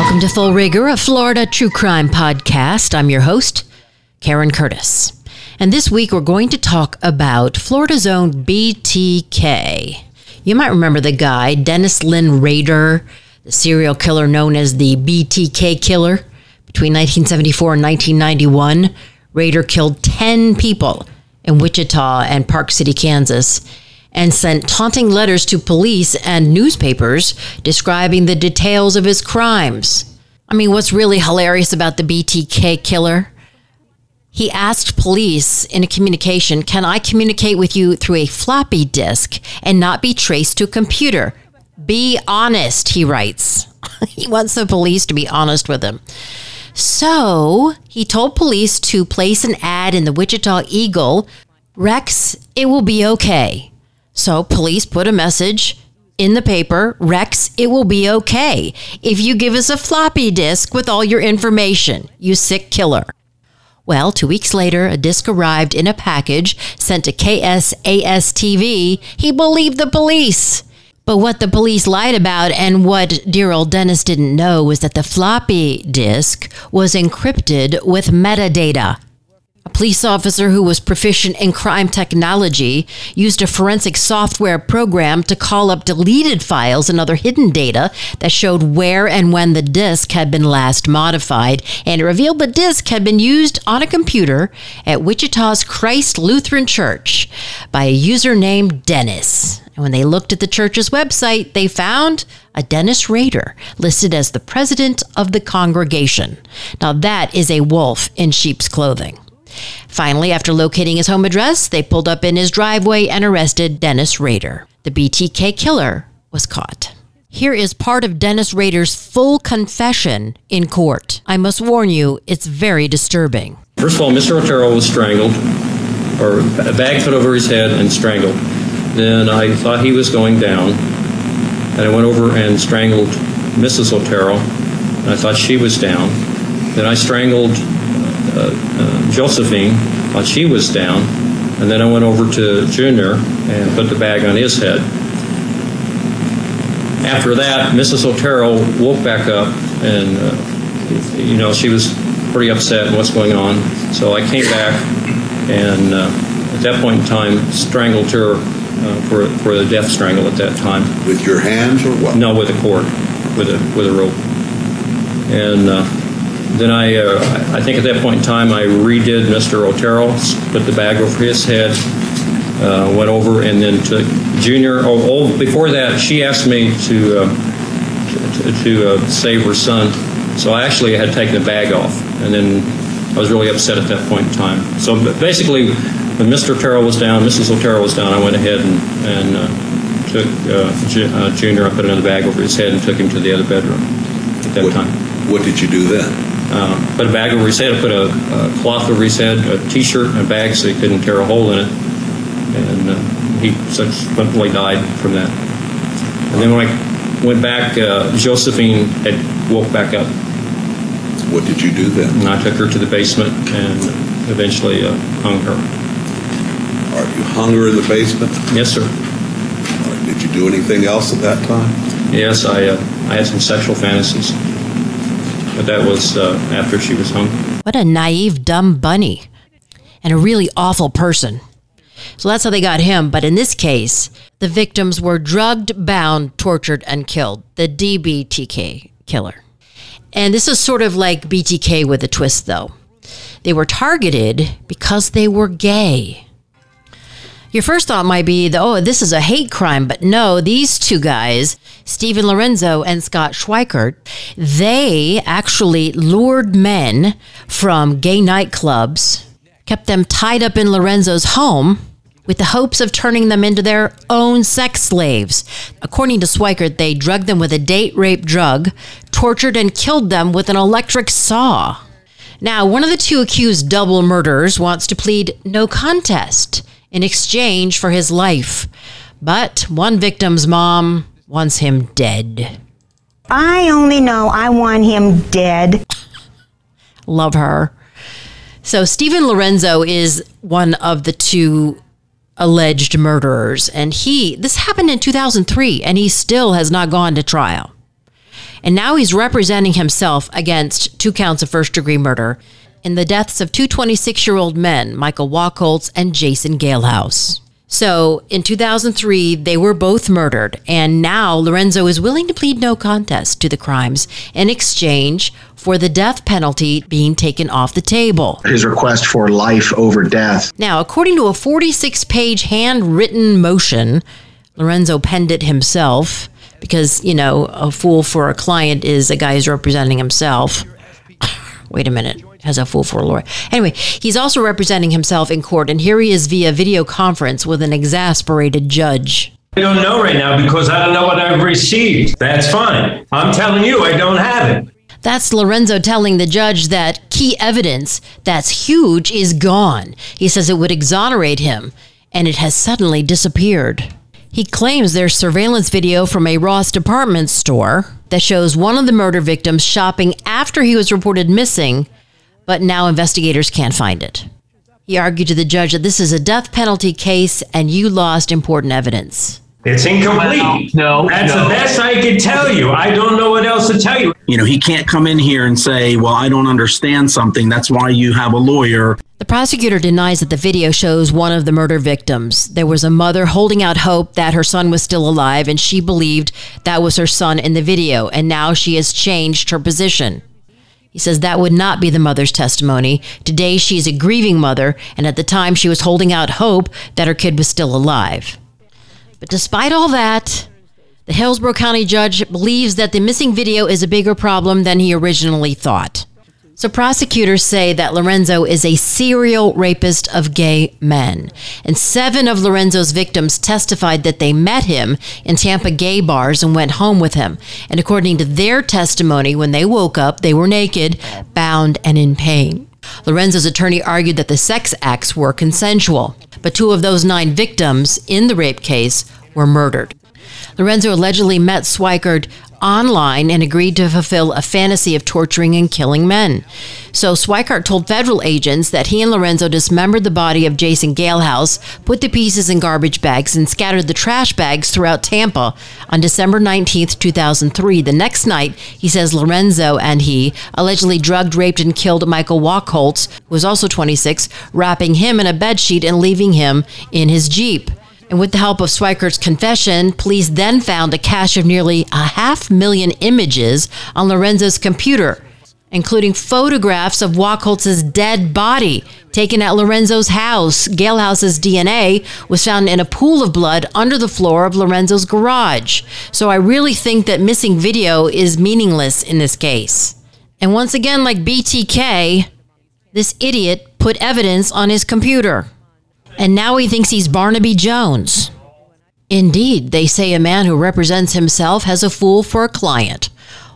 Welcome to Full Rigor, a Florida true crime podcast. I'm your host, Karen Curtis. And this week we're going to talk about Florida's own BTK. You might remember the guy, Dennis Lynn Rader, the serial killer known as the BTK Killer. Between 1974 and 1991, Rader killed 10 people in Wichita and Park City, Kansas, and sent taunting letters to police and newspapers describing the details of his crimes. I mean, what's really hilarious about the BTK Killer? He asked police in a communication, "Can I communicate with you through a floppy disk and not be traced to a computer? Be honest," he writes. He wants the police to be honest with him. So he told police to place an ad in the Wichita Eagle, "Rex, it will be okay." So police put a message in the paper, "Rex, it will be okay if you give us a floppy disk with all your information, you sick killer." Well, 2 weeks later, a disk arrived in a package sent to KSAS-TV. He believed the police. But what the police lied about and what dear old Dennis didn't know was that the floppy disk was encrypted with metadata. A police officer who was proficient in crime technology used a forensic software program to call up deleted files and other hidden data that showed where and when the disk had been last modified, and it revealed the disk had been used on a computer at Wichita's Christ Lutheran Church by a user named Dennis. And when they looked at the church's website, they found a Dennis Rader listed as the president of the congregation. Now that is a wolf in sheep's clothing. Finally, after locating his home address, they pulled up in his driveway and arrested Dennis Rader. The BTK Killer was caught. Here is part of Dennis Rader's full confession in court. I must warn you, it's very disturbing. First of all, Mr. Otero was strangled, or a bag put over his head and strangled. Then I thought he was going down, and I went over and strangled Mrs. Otero, and I thought she was down. Then I strangled Josephine, while she was down, and then I went over to Junior and put the bag on his head. After that, Mrs. Otero woke back up, and she was pretty upset and what's going on. So I came back, and at that point in time, strangled her for the death strangle at that time. With your hands or what? No, with a cord, with a rope, and. Then I think at that point in time, I redid Mr. Otero, put the bag over his head, went over, and then took Junior. Before that, she asked me to save her son, so I actually had taken the bag off, and then I was really upset at that point in time. So basically, when Mr. Otero was down, Mrs. Otero was down, I went ahead and took Junior, I put another bag over his head and took him to the other bedroom at that time. What did you do then? Put a bag over his head, put a cloth over his head, a T-shirt and a bag so he couldn't tear a hole in it, and he subsequently died from that. And then when I went back, Josephine had woke back up. What did you do then? And I took her to the basement and eventually hung her. All right, you hung her in the basement? Yes, sir. All right, did you do anything else at that time? Yes, I had some sexual fantasies. But that was after she was hung. What a naive, dumb bunny. And a really awful person. So that's how they got him. But in this case, the victims were drugged, bound, tortured, and killed. The DBTK Killer. And this is sort of like BTK with a twist, though. They were targeted because they were gay. Your first thought might be, this is a hate crime. But no, these two guys, Steven Lorenzo and Scott Schweikert, they actually lured men from gay nightclubs, kept them tied up in Lorenzo's home with the hopes of turning them into their own sex slaves. According to Schweikert, they drugged them with a date rape drug, tortured and killed them with an electric saw. Now, one of the two accused double murderers wants to plead no contest in exchange for his life. But one victim's mom wants him dead. I only know I want him dead. Love her. So Steven Lorenzo is one of the two alleged murderers, and this happened in 2003, and he still has not gone to trial. And now he's representing himself against 2 counts of first-degree murder in the deaths of two 26-year-old men, Michael Wacholtz and Jason Galehouse. So in 2003, they were both murdered, and now Lorenzo is willing to plead no contest to the crimes in exchange for the death penalty being taken off the table. His request for life over death. Now, according to a 46-page handwritten motion, Lorenzo penned it himself because, you know, a fool for a client is a guy who's representing himself. Wait a minute. Has a fool for a lawyer. Anyway, he's also representing himself in court, and here he is via video conference with an exasperated judge. I don't know right now because I don't know what I've received. That's fine. I'm telling you, I don't have it. That's Lorenzo telling the judge that key evidence that's huge is gone. He says it would exonerate him, and it has suddenly disappeared. He claims there's surveillance video from a Ross department store that shows one of the murder victims shopping after he was reported missing, but now investigators can't find it. He argued to the judge that this is a death penalty case and you lost important evidence. It's incomplete. No. That's the best I could tell you. I don't know what else to tell you. You know, he can't come in here and say, well, I don't understand something. That's why you have a lawyer. The prosecutor denies that the video shows one of the murder victims. There was a mother holding out hope that her son was still alive, and she believed that was her son in the video, and now she has changed her position. He says that would not be the mother's testimony. Today, she's a grieving mother, and at the time, she was holding out hope that her kid was still alive. But despite all that, the Hillsborough County judge believes that the missing video is a bigger problem than he originally thought. So prosecutors say that Lorenzo is a serial rapist of gay men. And 7 of Lorenzo's victims testified that they met him in Tampa gay bars and went home with him. And according to their testimony, when they woke up, they were naked, bound, and in pain. Lorenzo's attorney argued that the sex acts were consensual. But 2 of those 9 victims in the rape case were murdered. Lorenzo allegedly met Schweikert online and agreed to fulfill a fantasy of torturing and killing men. So Schweikert told federal agents that he and Lorenzo dismembered the body of Jason Galehouse, put the pieces in garbage bags, and scattered the trash bags throughout Tampa. On December 19, 2003, the next night, he says Lorenzo and he allegedly drugged, raped, and killed Michael Wacholtz, who was also 26, wrapping him in a bedsheet and leaving him in his Jeep. And with the help of Schweikert's confession, police then found a cache of nearly 500,000 images on Lorenzo's computer, including photographs of Wacholtz's dead body taken at Lorenzo's house. Galehouse's DNA was found in a pool of blood under the floor of Lorenzo's garage. So I really think that missing video is meaningless in this case. And once again, like BTK, this idiot put evidence on his computer. And now he thinks he's Barnaby Jones. Indeed, they say a man who represents himself has a fool for a client.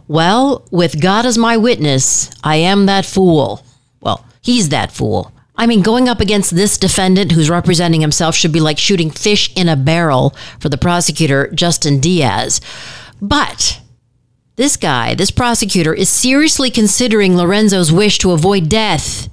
Well, with God as my witness, I am that fool. Well, he's that fool. I mean, going up against this defendant who's representing himself should be like shooting fish in a barrel for the prosecutor, Justin Diaz. But this guy, this prosecutor, is seriously considering Lorenzo's wish to avoid death.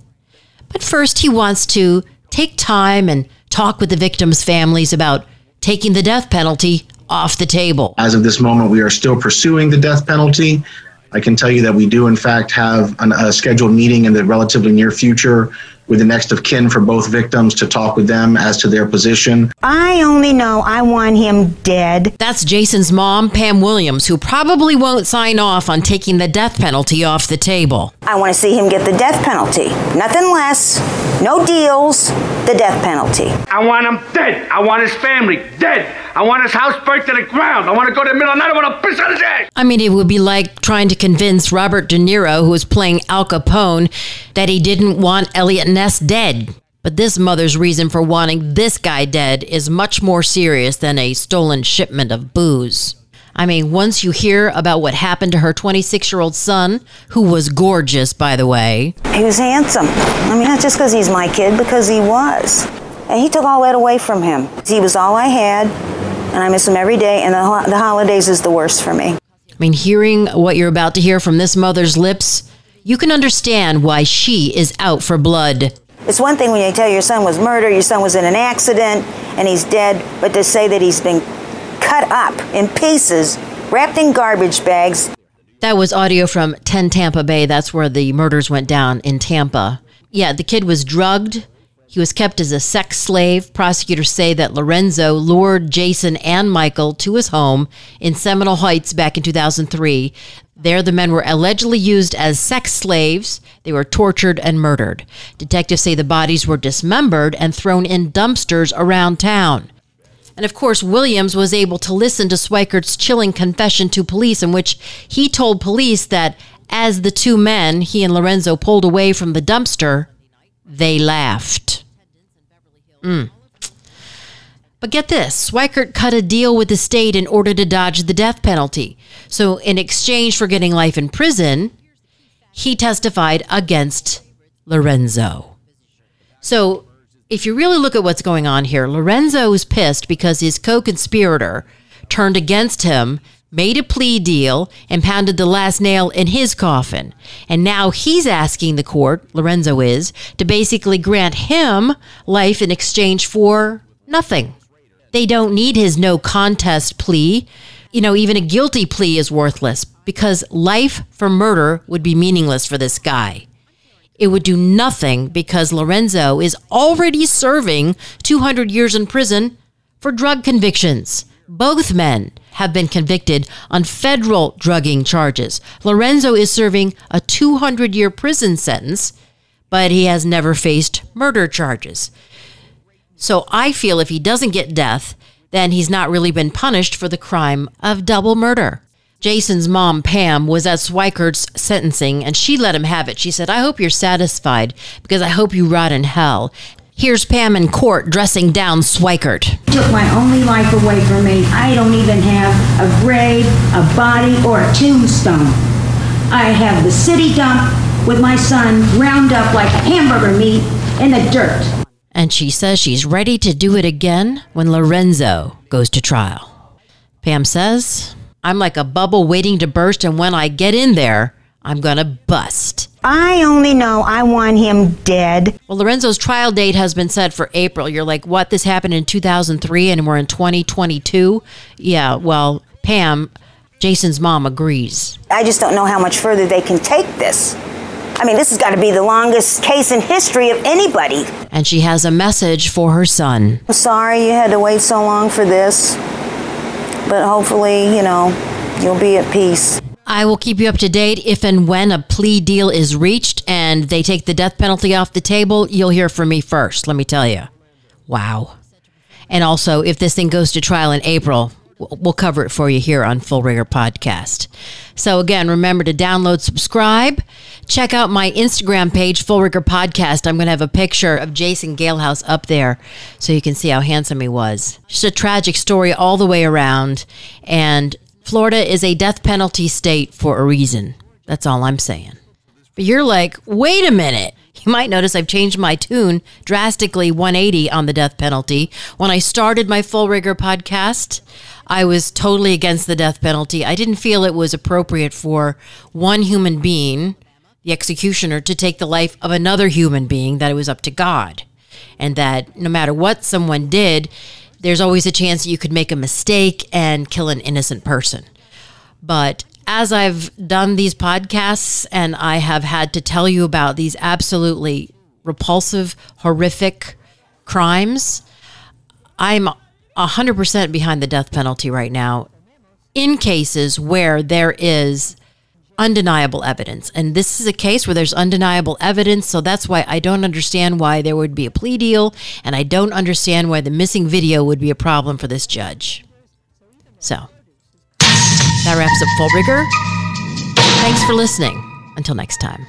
But first, he wants to take time and talk with the victims' families about taking the death penalty off the table. As of this moment, we are still pursuing the death penalty. I can tell you that we do, in fact, have a scheduled meeting in the relatively near future with the next of kin for both victims to talk with them as to their position. I only know I want him dead. That's Jason's mom, Pam Williams, who probably won't sign off on taking the death penalty off the table. I want to see him get the death penalty. Nothing less, no deals, the death penalty. I want him dead. I want his family dead. I want his house burnt to the ground. I want to go to the middle of the night. I want to piss on his ass. I mean, it would be like trying to convince Robert De Niro, who was playing Al Capone, that he didn't want Elliot Ness dead. But this mother's reason for wanting this guy dead is much more serious than a stolen shipment of booze. I mean, once you hear about what happened to her 26-year-old son, who was gorgeous, by the way. He was handsome. I mean, not just because he's my kid, because he was. And he took all that away from him. He was all I had, and I miss him every day, and the holidays is the worst for me. I mean, hearing what you're about to hear from this mother's lips, you can understand why she is out for blood. It's one thing when you tell your son was murdered, your son was in an accident, and he's dead, but to say that he's been cut up in pieces, wrapped in garbage bags. That was audio from 10 Tampa Bay. That's where the murders went down in Tampa. Yeah, the kid was drugged. He was kept as a sex slave. Prosecutors say that Lorenzo lured Jason and Michael to his home in Seminole Heights back in 2003. There, the men were allegedly used as sex slaves. They were tortured and murdered. Detectives say the bodies were dismembered and thrown in dumpsters around town. And of course, Williams was able to listen to Schweikert's chilling confession to police, in which he told police that as the two men, he and Lorenzo, pulled away from the dumpster, they laughed. But get this, Schweikert cut a deal with the state in order to dodge the death penalty. So in exchange for getting life in prison, he testified against Lorenzo. So if you really look at what's going on here, Lorenzo is pissed because his co-conspirator turned against him, made a plea deal, and pounded the last nail in his coffin. And now he's asking the court, Lorenzo is, to basically grant him life in exchange for nothing. They don't need his no contest plea. You know, even a guilty plea is worthless because life for murder would be meaningless for this guy. It would do nothing because Lorenzo is already serving 200 years in prison for drug convictions. Both men have been convicted on federal drugging charges. Lorenzo is serving a 200-year prison sentence, but he has never faced murder charges. So I feel if he doesn't get death, then he's not really been punished for the crime of double murder. Jason's mom, Pam, was at Schweikert's sentencing, and she let him have it. She said, "I hope you're satisfied, because I hope you rot in hell." Here's Pam in court dressing down Schweikert. "Took my only life away from me. I don't even have a grave, a body, or a tombstone. I have the city dump with my son ground up like hamburger meat in the dirt." And she says she's ready to do it again when Lorenzo goes to trial. Pam says, "I'm like a bubble waiting to burst, and when I get in there, I'm going to bust. I only know I want him dead." Well, Lorenzo's trial date has been set for April. You're like, what? This happened in 2003, and we're in 2022? Yeah, well, Pam, Jason's mom, agrees. "I just don't know how much further they can take this. I mean, this has got to be the longest case in history of anybody." And she has a message for her son. "I'm sorry you had to wait so long for this. But hopefully, you know, you'll be at peace. I will keep you up to date if and when a plea deal is reached and they take the death penalty off the table. You'll hear from me first, let me tell you." Wow. And also, if this thing goes to trial in April, we'll cover it for you here on Full Rigor Podcast. So again, remember to download, subscribe, check out my Instagram page, Full Rigor Podcast. I'm going to have a picture of Jason Galehouse up there so you can see how handsome he was. Just a tragic story all the way around. And Florida is a death penalty state for a reason. That's all I'm saying. But you're like, wait a minute. You might notice I've changed my tune drastically 180 on the death penalty. When I started my Full Rigor Podcast, I was totally against the death penalty. I didn't feel it was appropriate for one human being, the executioner, to take the life of another human being, that it was up to God. And that no matter what someone did, there's always a chance that you could make a mistake and kill an innocent person. But as I've done these podcasts and I have had to tell you about these absolutely repulsive, horrific crimes, I'm 100% behind the death penalty right now in cases where there is undeniable evidence. And this is a case where there's undeniable evidence, so that's why I don't understand why there would be a plea deal, and I don't understand why the missing video would be a problem for this judge. So that wraps up Full Rigor. Thanks for listening. Until next time.